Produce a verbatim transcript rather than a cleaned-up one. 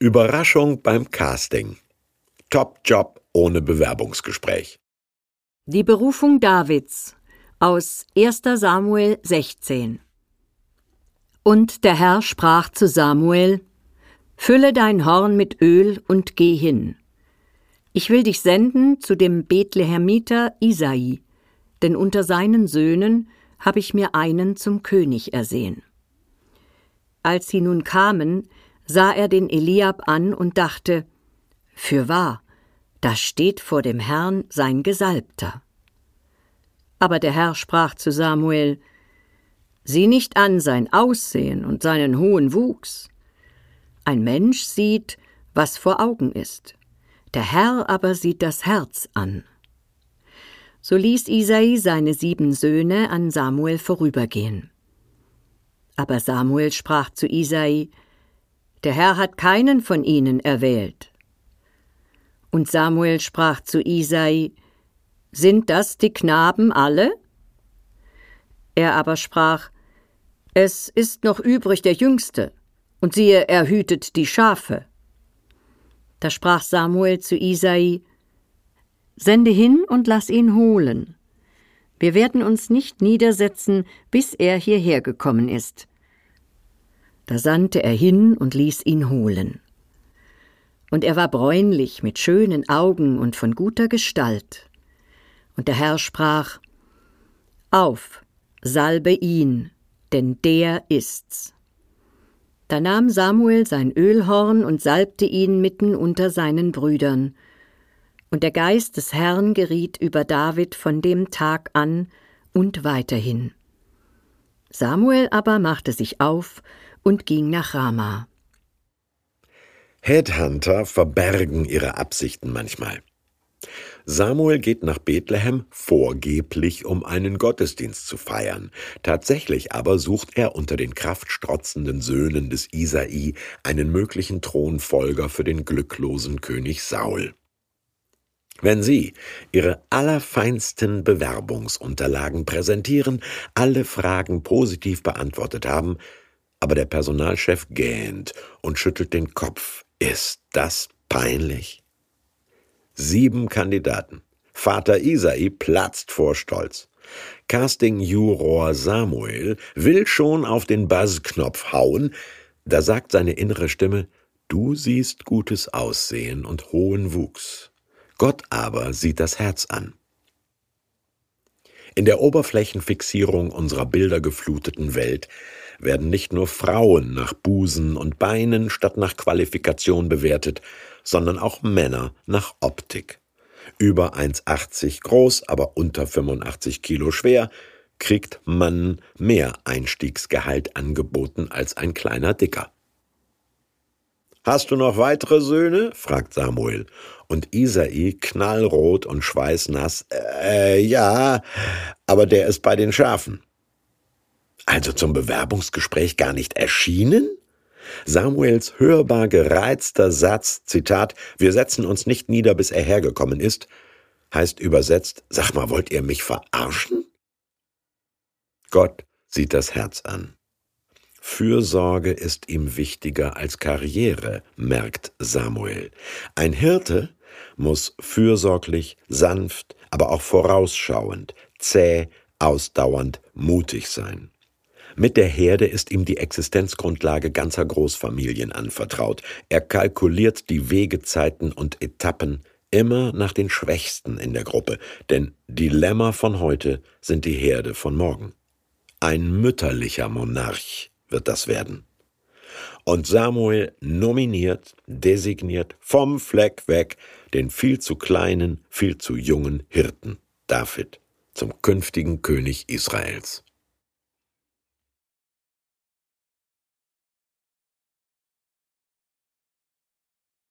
Überraschung beim Casting. Top-Job ohne Bewerbungsgespräch. Die Berufung Davids aus erster Samuel sechzehn. Und der Herr sprach zu Samuel: Fülle dein Horn mit Öl und geh hin. Ich will dich senden zu dem Bethlehemiter Isai, denn unter seinen Söhnen habe ich mir einen zum König ersehen. Als sie nun kamen, sah er den Eliab an und dachte: Fürwahr, da steht vor dem Herrn sein Gesalbter. Aber der Herr sprach zu Samuel: Sieh nicht an sein Aussehen und seinen hohen Wuchs. Ein Mensch sieht, was vor Augen ist, der Herr aber sieht das Herz an. So ließ Isai seine sieben Söhne an Samuel vorübergehen. Aber Samuel sprach zu Isai: Der Herr hat keinen von ihnen erwählt. Und Samuel sprach zu Isai: Sind das die Knaben alle? Er aber sprach: Es ist noch übrig der Jüngste, und siehe, er hütet die Schafe. Da sprach Samuel zu Isai: Sende hin und lass ihn holen. Wir werden uns nicht niedersetzen, bis er hierher gekommen ist. Da sandte er hin und ließ ihn holen. Und er war bräunlich, mit schönen Augen und von guter Gestalt. Und der Herr sprach: Auf, salbe ihn, denn der ist's. Da nahm Samuel sein Ölhorn und salbte ihn mitten unter seinen Brüdern. Und der Geist des Herrn geriet über David von dem Tag an und weiterhin. Samuel aber machte sich auf und ging nach Rama. Headhunter verbergen ihre Absichten manchmal. Samuel geht nach Bethlehem vorgeblich, um einen Gottesdienst zu feiern. Tatsächlich aber sucht er unter den kraftstrotzenden Söhnen des Isai einen möglichen Thronfolger für den glücklosen König Saul. Wenn Sie Ihre allerfeinsten Bewerbungsunterlagen präsentieren, alle Fragen positiv beantwortet haben, aber der Personalchef gähnt und schüttelt den Kopf, ist das peinlich? Sieben Kandidaten. Vater Isai platzt vor Stolz. Casting-Juror Samuel will schon auf den Buzzknopf hauen, da sagt seine innere Stimme: Du siehst gutes Aussehen und hohen Wuchs. Gott aber sieht das Herz an. In der Oberflächenfixierung unserer bildergefluteten Welt werden nicht nur Frauen nach Busen und Beinen statt nach Qualifikation bewertet, sondern auch Männer nach Optik. Über eins Komma achtzig groß, aber unter fünfundachtzig Kilo schwer, kriegt man mehr Einstiegsgehalt angeboten als ein kleiner Dicker. »Hast du noch weitere Söhne?« fragt Samuel. Und Isai, knallrot und schweißnass: äh, »Ja, aber der ist bei den Schafen.« Also zum Bewerbungsgespräch gar nicht erschienen? Samuels hörbar gereizter Satz, Zitat, »Wir setzen uns nicht nieder, bis er hergekommen ist«, heißt übersetzt: »Sag mal, wollt ihr mich verarschen?« Gott sieht das Herz an. Fürsorge ist ihm wichtiger als Karriere, merkt Samuel. Ein Hirte muss fürsorglich, sanft, aber auch vorausschauend, zäh, ausdauernd, mutig sein. Mit der Herde ist ihm die Existenzgrundlage ganzer Großfamilien anvertraut. Er kalkuliert die Wegezeiten und Etappen immer nach den Schwächsten in der Gruppe, denn die Lämmer von heute sind die Herde von morgen. Ein mütterlicher Monarch wird das werden. Und Samuel nominiert, designiert, vom Fleck weg, den viel zu kleinen, viel zu jungen Hirten David zum künftigen König Israels.